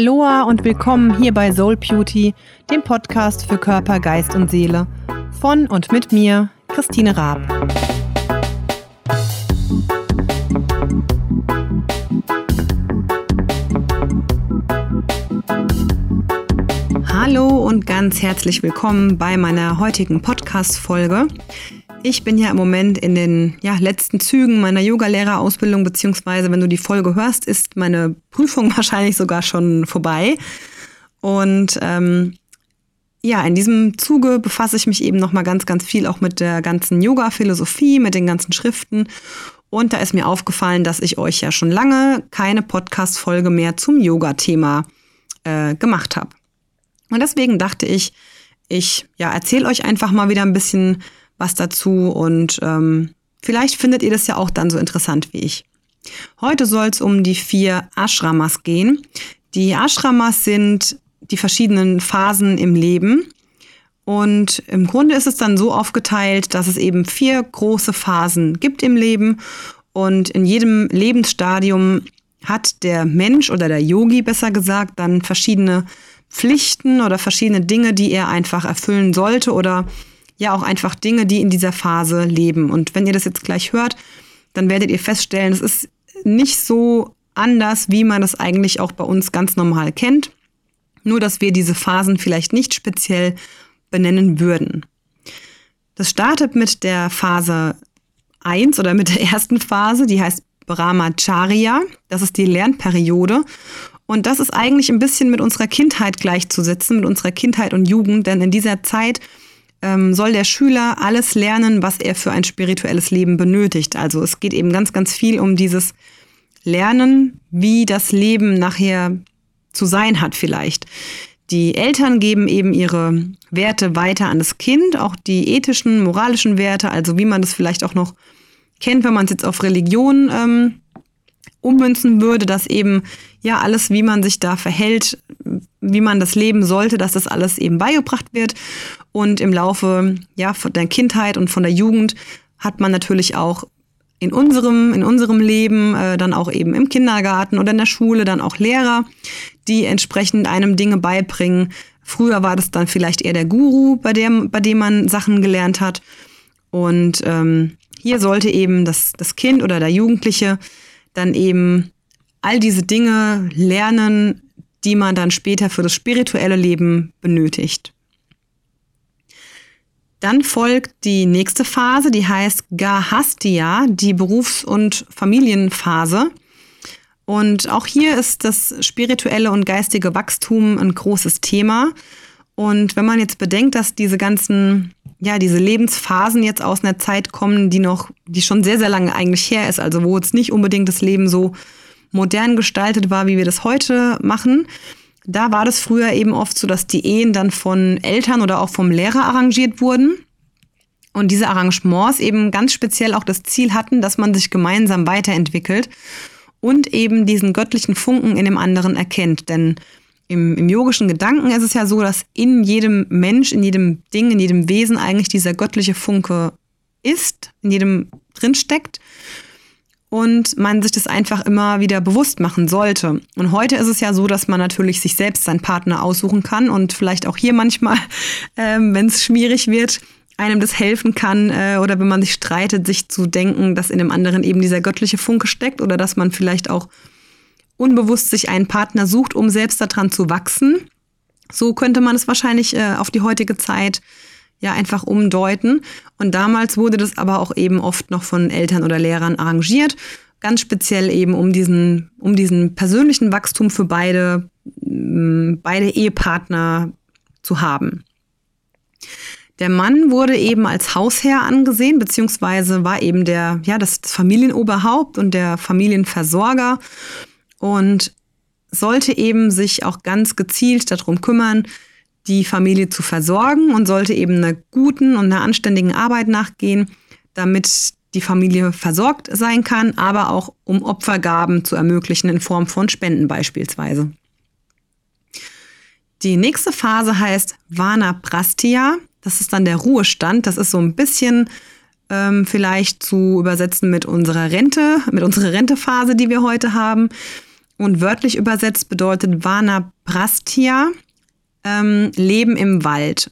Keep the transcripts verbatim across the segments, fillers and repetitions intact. Aloha und willkommen hier bei Soul Beauty, dem Podcast für Körper, Geist und Seele. Von und mit mir, Christine Raab. Hallo und ganz herzlich willkommen bei meiner heutigen Podcast-Folge. Ich bin ja im Moment in den ja, letzten Zügen meiner Yogalehrerausbildung, beziehungsweise wenn du die Folge hörst, ist meine Prüfung wahrscheinlich sogar schon vorbei. Und ähm, ja, in diesem Zuge befasse ich mich eben nochmal ganz, ganz viel auch mit der ganzen Yoga-Philosophie, mit den ganzen Schriften. Und da ist mir aufgefallen, dass ich euch ja schon lange keine Podcast-Folge mehr zum Yoga-Thema äh, gemacht habe. Und deswegen dachte ich, ich ja, erzähle euch einfach mal wieder ein bisschen was dazu und ähm, vielleicht findet ihr das ja auch dann so interessant wie ich. Heute soll es um die vier Ashramas gehen. Die Ashramas sind die verschiedenen Phasen im Leben und im Grunde ist es dann so aufgeteilt, dass es eben vier große Phasen gibt im Leben und in jedem Lebensstadium hat der Mensch oder der Yogi besser gesagt dann verschiedene Pflichten oder verschiedene Dinge, die er einfach erfüllen sollte oder ja auch einfach Dinge, die in dieser Phase leben. Und wenn ihr das jetzt gleich hört, dann werdet ihr feststellen, es ist nicht so anders, wie man das eigentlich auch bei uns ganz normal kennt. Nur, dass wir diese Phasen vielleicht nicht speziell benennen würden. Das startet mit der Phase eins oder mit der ersten Phase, die heißt Brahmacharya. Das ist die Lernperiode. Und das ist eigentlich ein bisschen mit unserer Kindheit gleichzusetzen, mit unserer Kindheit und Jugend, denn in dieser Zeit soll der Schüler alles lernen, was er für ein spirituelles Leben benötigt. Also es geht eben ganz, ganz viel um dieses Lernen, wie das Leben nachher zu sein hat vielleicht. Die Eltern geben eben ihre Werte weiter an das Kind, auch die ethischen, moralischen Werte, also wie man das vielleicht auch noch kennt, wenn man es jetzt auf Religion ähm, ummünzen würde, dass eben ja alles, wie man sich da verhält, wie man das leben sollte, dass das alles eben beigebracht wird. Und im Laufe ja, von der Kindheit und von der Jugend hat man natürlich auch in unserem, in unserem Leben, äh, dann auch eben im Kindergarten oder in der Schule, dann auch Lehrer, die entsprechend einem Dinge beibringen. Früher war das dann vielleicht eher der Guru, bei dem, bei dem man Sachen gelernt hat. Und ähm, hier sollte eben das, das Kind oder der Jugendliche dann eben all diese Dinge lernen, die man dann später für das spirituelle Leben benötigt. Dann folgt die nächste Phase, die heißt Grihastha, die Berufs- und Familienphase. Und auch hier ist das spirituelle und geistige Wachstum ein großes Thema. Und wenn man jetzt bedenkt, dass diese ganzen, ja, diese Lebensphasen jetzt aus einer Zeit kommen, die noch, die schon sehr, sehr lange eigentlich her ist, also wo jetzt nicht unbedingt das Leben so modern gestaltet war, wie wir das heute machen. Da war das früher eben oft so, dass die Ehen dann von Eltern oder auch vom Lehrer arrangiert wurden und diese Arrangements eben ganz speziell auch das Ziel hatten, dass man sich gemeinsam weiterentwickelt und eben diesen göttlichen Funken in dem anderen erkennt. Denn im, im yogischen Gedanken ist es ja so, dass in jedem Mensch, in jedem Ding, in jedem Wesen eigentlich dieser göttliche Funke ist, in jedem drinsteckt. Und man sich das einfach immer wieder bewusst machen sollte. Und heute ist es ja so, dass man natürlich sich selbst seinen Partner aussuchen kann und vielleicht auch hier manchmal, äh, wenn es schwierig wird, einem das helfen kann äh, oder wenn man sich streitet, sich zu denken, dass in dem anderen eben dieser göttliche Funke steckt oder dass man vielleicht auch unbewusst sich einen Partner sucht, um selbst daran zu wachsen. So könnte man es wahrscheinlich äh, auf die heutige Zeit ja einfach umdeuten. Und damals wurde das aber auch eben oft noch von Eltern oder Lehrern arrangiert, ganz speziell eben um diesen, um diesen persönlichen Wachstum für beide, beide Ehepartner zu haben. Der Mann wurde eben als Hausherr angesehen, beziehungsweise war eben der, ja, das Familienoberhaupt und der Familienversorger und sollte eben sich auch ganz gezielt darum kümmern, die Familie zu versorgen und sollte eben einer guten und einer anständigen Arbeit nachgehen, damit die Familie versorgt sein kann, aber auch um Opfergaben zu ermöglichen in Form von Spenden beispielsweise. Die nächste Phase heißt Vanaprastha. Das ist dann der Ruhestand. Das ist so ein bisschen ähm, vielleicht zu übersetzen mit unserer Rente, mit unserer Rentephase, die wir heute haben. Und wörtlich übersetzt bedeutet Vanaprastha ähm, Leben im Wald.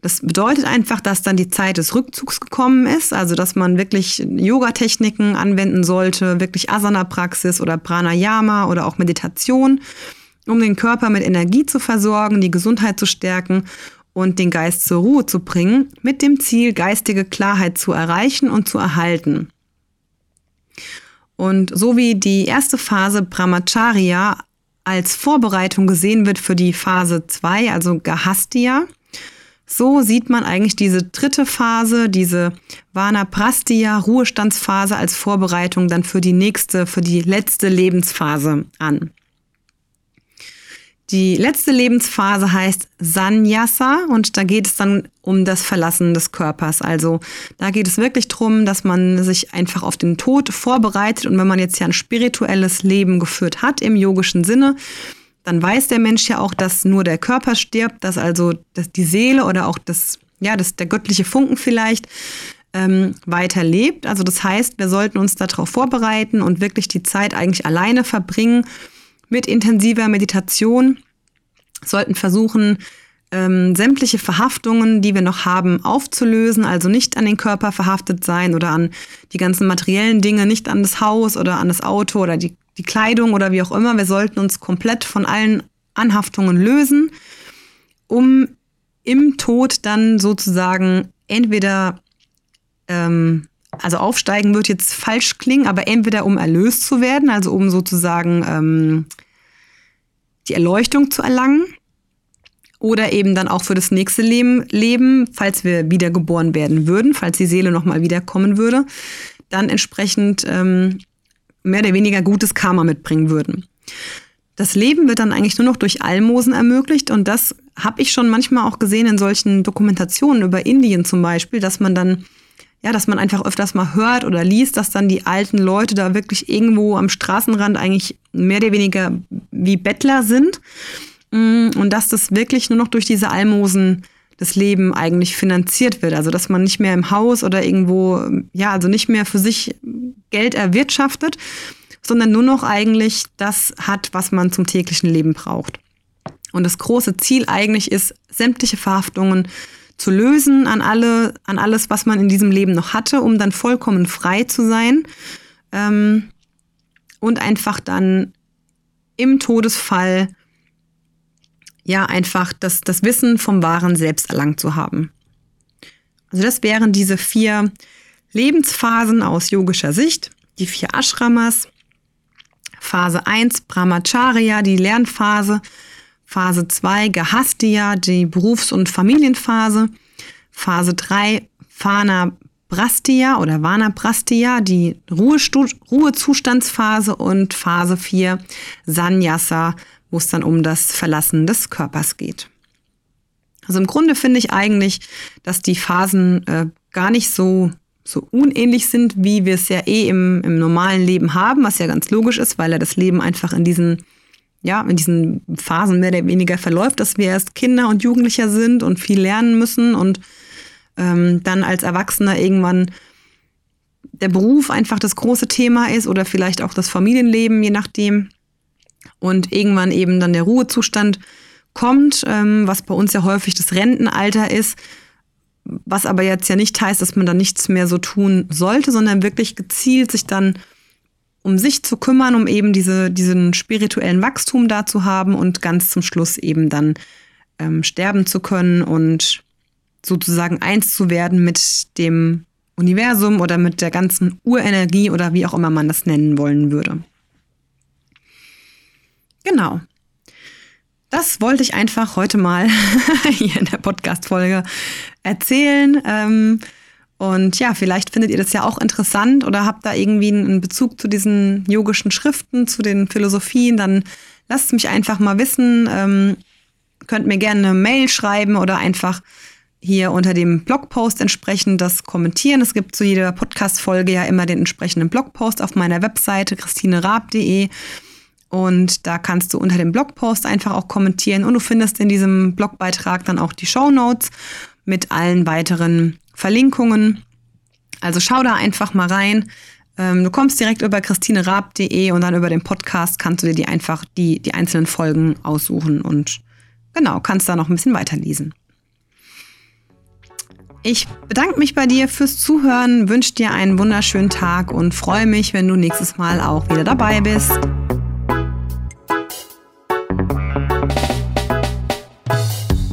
Das bedeutet einfach, dass dann die Zeit des Rückzugs gekommen ist, also dass man wirklich Yoga-Techniken anwenden sollte, wirklich Asana-Praxis oder Pranayama oder auch Meditation, um den Körper mit Energie zu versorgen, die Gesundheit zu stärken und den Geist zur Ruhe zu bringen, mit dem Ziel, geistige Klarheit zu erreichen und zu erhalten. Und so wie die erste Phase Brahmacharya als Vorbereitung gesehen wird für die Phase zwei, also Grihastha, so sieht man eigentlich diese dritte Phase, diese Vanaprastha, Ruhestandsphase als Vorbereitung dann für die nächste, für die letzte Lebensphase an. Die letzte Lebensphase heißt Sannyasa und da geht es dann um das Verlassen des Körpers. Also da geht es wirklich darum, dass man sich einfach auf den Tod vorbereitet und wenn man jetzt ja ein spirituelles Leben geführt hat im yogischen Sinne, dann weiß der Mensch ja auch, dass nur der Körper stirbt, dass also dass die Seele oder auch das, ja, das, der göttliche Funken vielleicht ähm, weiterlebt. Also das heißt, wir sollten uns darauf vorbereiten und wirklich die Zeit eigentlich alleine verbringen mit intensiver Meditation, sollten versuchen, ähm, sämtliche Verhaftungen, die wir noch haben, aufzulösen, also nicht an den Körper verhaftet sein oder an die ganzen materiellen Dinge, nicht an das Haus oder an das Auto oder die die Kleidung oder wie auch immer. Wir sollten uns komplett von allen Anhaftungen lösen, um im Tod dann sozusagen entweder, ähm, also aufsteigen wird jetzt falsch klingen, aber entweder um erlöst zu werden, also um sozusagen ähm, die Erleuchtung zu erlangen oder eben dann auch für das nächste Leben, Leben, falls wir wiedergeboren werden würden, falls die Seele nochmal wiederkommen würde, dann entsprechend ähm, mehr oder weniger gutes Karma mitbringen würden. Das Leben wird dann eigentlich nur noch durch Almosen ermöglicht und das habe ich schon manchmal auch gesehen in solchen Dokumentationen über Indien zum Beispiel, dass man dann, ja, dass man einfach öfters mal hört oder liest, dass dann die alten Leute da wirklich irgendwo am Straßenrand eigentlich mehr oder weniger wie Bettler sind und dass das wirklich nur noch durch diese Almosen das Leben eigentlich finanziert wird. Also dass man nicht mehr im Haus oder irgendwo, ja, also nicht mehr für sich Geld erwirtschaftet, sondern nur noch eigentlich das hat, was man zum täglichen Leben braucht. Und das große Ziel eigentlich ist, sämtliche Verhaftungen zu lösen an alle, an alles, was man in diesem Leben noch hatte, um dann vollkommen frei zu sein ähm, und einfach dann im Todesfall ja, einfach das, das Wissen vom wahren Selbst erlangt zu haben. Also das wären diese vier Lebensphasen aus yogischer Sicht, die vier Ashramas, Phase eins Brahmacharya, die Lernphase, Phase zwei Grihastha, die Berufs- und Familienphase, Phase drei Vanaprastha oder Vanaprastha, die Ruhestu- Ruhezustandsphase und Phase vier Sannyasa, wo es dann um das Verlassen des Körpers geht. Also im Grunde finde ich eigentlich, dass die Phasen äh, gar nicht so, so unähnlich sind, wie wir es ja eh im, im normalen Leben haben, was ja ganz logisch ist, weil ja das Leben einfach in diesen, ja, in diesen Phasen mehr oder weniger verläuft, dass wir erst Kinder und Jugendlicher sind und viel lernen müssen und ähm, dann als Erwachsener irgendwann der Beruf einfach das große Thema ist oder vielleicht auch das Familienleben, je nachdem. Und irgendwann eben dann der Ruhezustand kommt, ähm, was bei uns ja häufig das Rentenalter ist, was aber jetzt ja nicht heißt, dass man dann nichts mehr so tun sollte, sondern wirklich gezielt sich dann um sich zu kümmern, um eben diese, diesen spirituellen Wachstum da zu haben und ganz zum Schluss eben dann ähm, sterben zu können und sozusagen eins zu werden mit dem Universum oder mit der ganzen Urenergie oder wie auch immer man das nennen wollen würde. Genau. Das wollte ich einfach heute mal hier in der Podcast-Folge erzählen. Ähm, und ja, vielleicht findet ihr das ja auch interessant oder habt da irgendwie einen Bezug zu diesen yogischen Schriften, zu den Philosophien, dann lasst mich einfach mal wissen. Ähm, könnt mir gerne eine Mail schreiben oder einfach hier unter dem Blogpost entsprechend das kommentieren. Es gibt zu jeder Podcast-Folge ja immer den entsprechenden Blogpost auf meiner Webseite christine raab punkt de. Und da kannst du unter dem Blogpost einfach auch kommentieren und du findest in diesem Blogbeitrag dann auch die Shownotes mit allen weiteren Verlinkungen. Also schau da einfach mal rein. Ähm, du kommst direkt über christine raab punkt de und dann über den Podcast kannst du dir die einfach die, die einzelnen Folgen aussuchen und genau, kannst da noch ein bisschen weiterlesen. Ich bedanke mich bei dir fürs Zuhören, wünsche dir einen wunderschönen Tag und freue mich, wenn du nächstes Mal auch wieder dabei bist.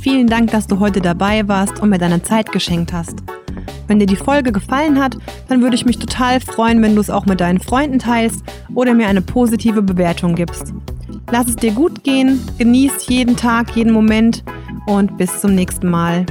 Vielen Dank, dass du heute dabei warst und mir deine Zeit geschenkt hast. Wenn dir die Folge gefallen hat, dann würde ich mich total freuen, wenn du es auch mit deinen Freunden teilst oder mir eine positive Bewertung gibst. Lass es dir gut gehen, genieß jeden Tag, jeden Moment und bis zum nächsten Mal.